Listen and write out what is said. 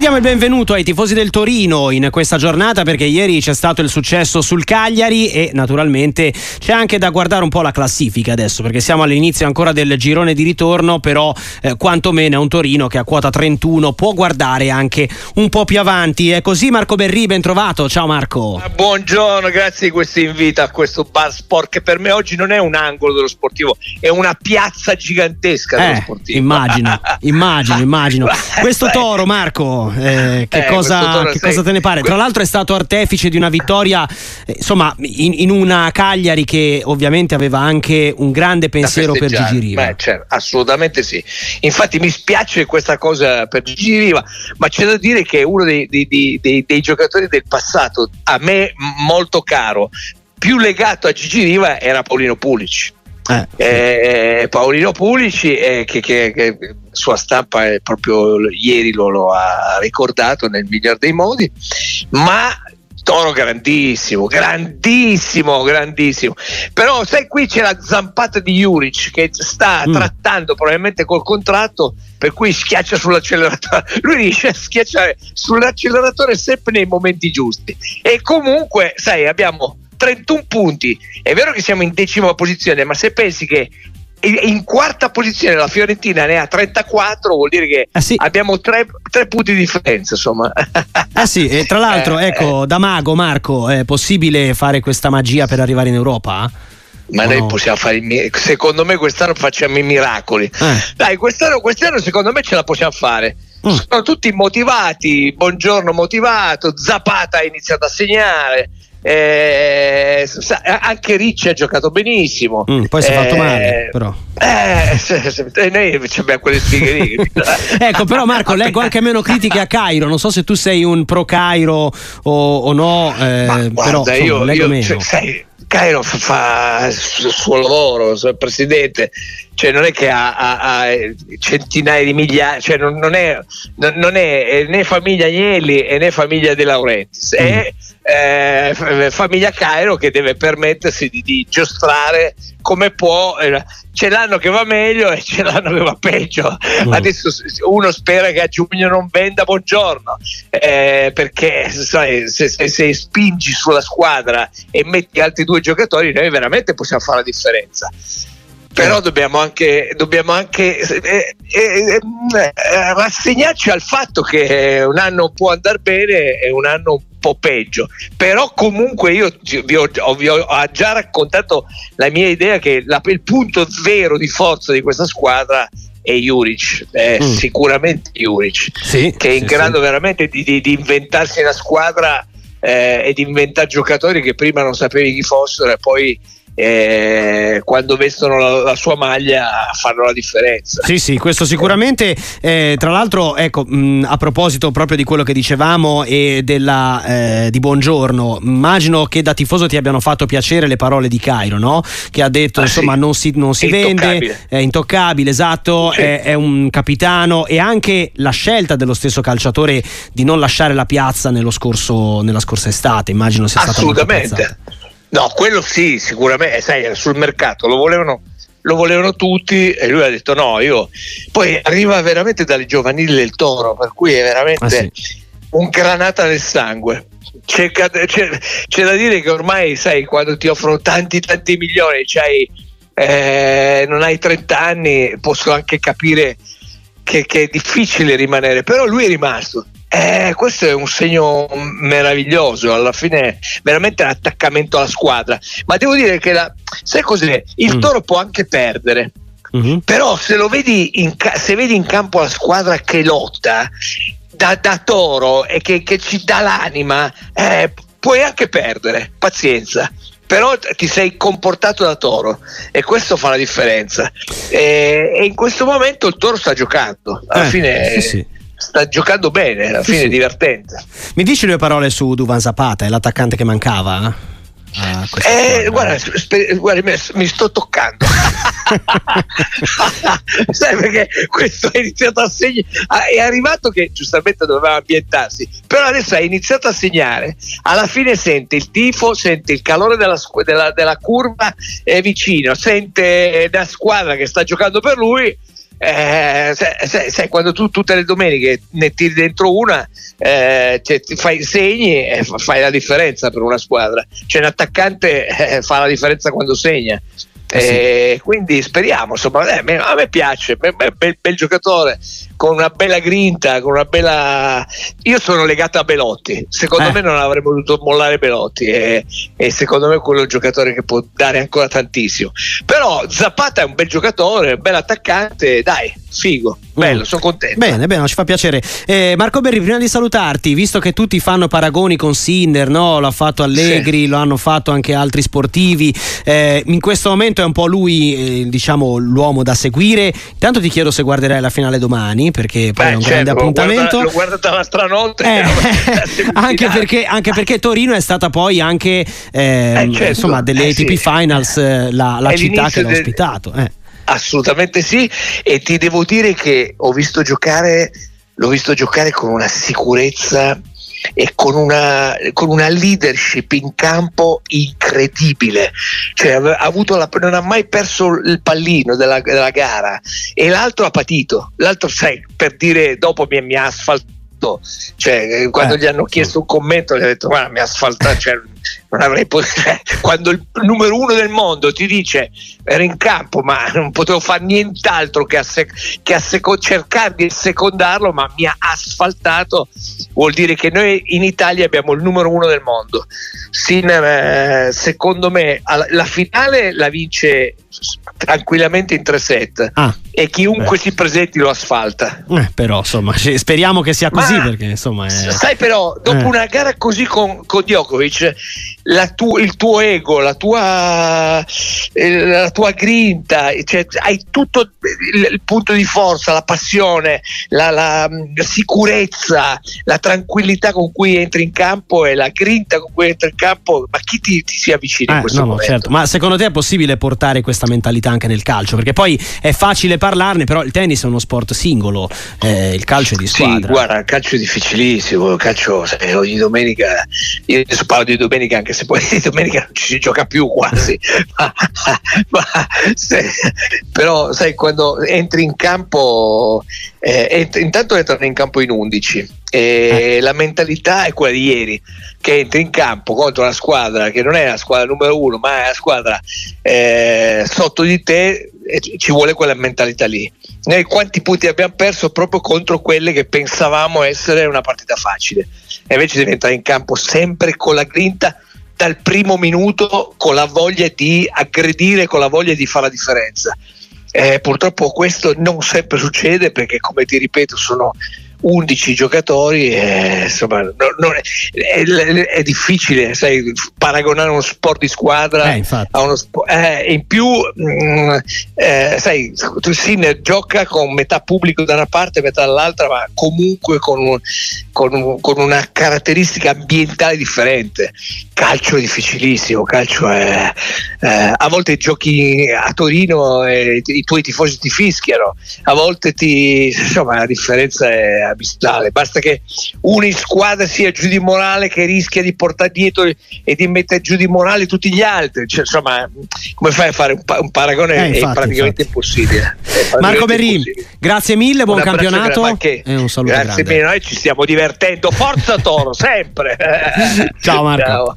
Diamo il benvenuto ai tifosi del Torino in questa giornata, perché ieri c'è stato il successo sul Cagliari e naturalmente c'è anche da guardare un po' la classifica adesso, perché siamo all'inizio ancora del girone di ritorno, però quantomeno è un Torino che a quota 31 può guardare anche un po' più avanti. È così, Marco Berri, ben trovato. Ciao Marco. Buongiorno, grazie di questo invito a questo bar sport, che per me oggi non è un angolo dello sportivo, è una piazza gigantesca dello sportivo. Immagino. Questo Toro, Marco, Che cosa te ne pare? Tra l'altro è stato artefice di una vittoria, insomma, in una Cagliari che ovviamente aveva anche un grande pensiero per Gigi Riva. Certo, assolutamente sì. Infatti mi spiace questa cosa per Gigi Riva, ma c'è da dire che è uno dei giocatori del passato a me molto caro. Più legato a Gigi Riva era Paolino Pulici. Paolino Pulici, che sua stampa proprio ieri lo ha ricordato nel miglior dei modi, ma Toro grandissimo, però sai, qui c'è la zampata di Juric che sta trattando probabilmente col contratto, per cui schiaccia sull'acceleratore, lui riesce a schiacciare sull'acceleratore sempre nei momenti giusti, e comunque sai, abbiamo 31 punti, è vero che siamo in decima posizione, ma se pensi che in quarta posizione la Fiorentina ne ha 34, vuol dire che abbiamo tre punti di differenza, insomma. E tra l'altro, ecco, da mago Marco, è possibile fare questa magia per arrivare in Europa? Ma no, noi possiamo fare, secondo me quest'anno facciamo i miracoli. Dai, quest'anno secondo me ce la possiamo fare. Sono tutti motivati, Buongiorno motivato, Zapata ha iniziato a segnare. Anche Ricci ha giocato benissimo, poi si è fatto male, però noi abbiamo quelle sfighe. Ecco, però Marco, leggo anche meno critiche a Cairo, non so se tu sei un pro Cairo o no, guarda, però insomma, io leggo meno. Cairo fa il suo lavoro, il presidente, cioè non è che ha centinaia di migliaia, cioè non è né famiglia Agnelli e né famiglia De Laurentiis, è famiglia Cairo, che deve permettersi di giostrare come può. C'è l'anno che va meglio e c'è l'anno che va peggio. Adesso uno spera che a giugno non venda Buongiorno, perché sai, se spingi sulla squadra e metti altri due giocatori, noi veramente possiamo fare la differenza. Però dobbiamo anche rassegnarci al fatto che un anno può andare bene e un anno un po' peggio. Però comunque io vi ho già raccontato la mia idea che il punto vero di forza di questa squadra è Juric, sicuramente Juric, che è in grado veramente di inventarsi una squadra e di inventare giocatori che prima non sapevi chi fossero, e poi quando vestono la sua maglia fanno la differenza. Sì, questo sicuramente. Tra l'altro, ecco, a proposito proprio di quello che dicevamo e di Buongiorno, immagino che da tifoso ti abbiano fatto piacere le parole di Cairo, no? Che ha detto insomma non si vende, è intoccabile, esatto, è un capitano, e anche la scelta dello stesso calciatore di non lasciare la piazza nella scorsa estate, immagino sia stata assolutamente. No, quello sì, sicuramente, sai, sul mercato lo volevano tutti, e lui ha detto no, io. Poi arriva veramente dalle giovanili del Toro, per cui è veramente un granata nel sangue. C'è da dire che ormai, sai, quando ti offrono tanti milioni, non hai 30 anni, posso anche capire che è difficile rimanere, però lui è rimasto. Questo è un segno meraviglioso, alla fine veramente un attaccamento alla squadra. Ma devo dire che sai cos'è? Il Toro può anche perdere, però se lo vedi se vedi in campo la squadra che lotta da Toro e che ci dà l'anima, puoi anche perdere, pazienza, però ti sei comportato da Toro, e questo fa la differenza, e in questo momento il Toro sta giocando alla fine. Sta giocando bene, alla fine è divertente. Mi dici due parole su Duván Zapata, è l'attaccante che mancava? Guarda, mi sto toccando. Sai, perché questo è iniziato a segnare, è arrivato che giustamente doveva ambientarsi, però adesso ha iniziato a segnare, alla fine sente il tifo, sente il calore della curva, è vicino, sente la squadra che sta giocando per lui, sai, quando tu tutte le domeniche ne tiri dentro una, cioè, ti fai segni e fai la differenza per una squadra, cioè un attaccante fa la differenza quando segna. Sì. Quindi speriamo, insomma, a me piace, bel giocatore con una bella grinta, con una bella... Io sono legato a Belotti, secondo me non avremmo dovuto mollare Belotti, e secondo me quello è un giocatore che può dare ancora tantissimo. Però Zapata è un bel giocatore, un bel attaccante, dai, figo, bello, sono contento. Bene, ci fa piacere. Marco Berri, prima di salutarti, visto che tutti fanno paragoni con Sinner, no? L'ha fatto Allegri, sì. Lo hanno fatto anche altri sportivi, in questo momento è un po' lui, diciamo, l'uomo da seguire. Intanto ti chiedo se guarderai la finale domani, perché poi è un grande appuntamento. L'ho guardata la stranotte, anche perché Torino è stata poi anche insomma delle ATP Finals, la città che l'ha ospitato. Assolutamente sì, e ti devo dire che l'ho visto giocare con una sicurezza e con una leadership in campo incredibile, cioè non ha mai perso il pallino della gara, e l'altro ha patito, l'altro, sai, per dire, dopo mi ha asfaltato, cioè quando gli hanno chiesto un commento gli ha detto guarda, mi ha asfaltato, cioè, non avrei potuto, quando il numero uno del mondo ti dice ero in campo ma non potevo fare nient'altro che cercare di secondarlo, ma mi ha asfaltato, vuol dire che noi in Italia abbiamo il numero uno del mondo. Sinner, secondo me, la finale la vince tranquillamente in 3 set, e chiunque si presenti lo asfalta, però insomma speriamo che sia così, perché insomma sai, però dopo una gara così con Djokovic, il tuo ego, la tua grinta, cioè, hai tutto il punto di forza, la passione, la sicurezza, la tranquillità con cui entri in campo e la grinta con cui entri in campo, ma chi ti si avvicina in questo momento? Certo. Ma secondo te è possibile portare questa mentalità anche nel calcio? Perché poi è facile parlarne, però il tennis è uno sport singolo, il calcio è di squadra. Sì, guarda, il calcio è difficilissimo, il calcio, ogni domenica, io adesso parlo di domenica, anche se poi di domenica non ci si gioca più quasi, però sai, quando entri in campo, intanto entrano in campo in 11, e la mentalità è quella di ieri, che entri in campo contro una squadra che non è la squadra numero uno, ma è la squadra sotto di te, e ci vuole quella mentalità lì. Noi quanti punti abbiamo perso proprio contro quelle che pensavamo essere una partita facile, e invece devi entrare in campo sempre con la grinta dal primo minuto, con la voglia di aggredire, con la voglia di fare la differenza. Purtroppo questo non sempre succede, perché, come ti ripeto, sono 11 giocatori, insomma non è difficile, sai, paragonare uno sport di squadra a uno sport, in più sai, Sinner gioca con metà pubblico da una parte e metà dall'altra, ma comunque con una caratteristica ambientale differente. Calcio è difficilissimo, calcio è, a volte giochi a Torino e i tuoi tifosi ti fischiano, a volte insomma la differenza è abissale, basta che uno in squadra sia giù di morale, che rischia di portare dietro e di mettere giù di morale tutti gli altri, cioè, insomma, come fai a fare un paragone? Infatti, è praticamente impossibile. Marco Berri, grazie mille, buon campionato, e un saluto, grazie mille, noi ci stiamo divertendo, forza Toro sempre. Ciao Marco. Ciao.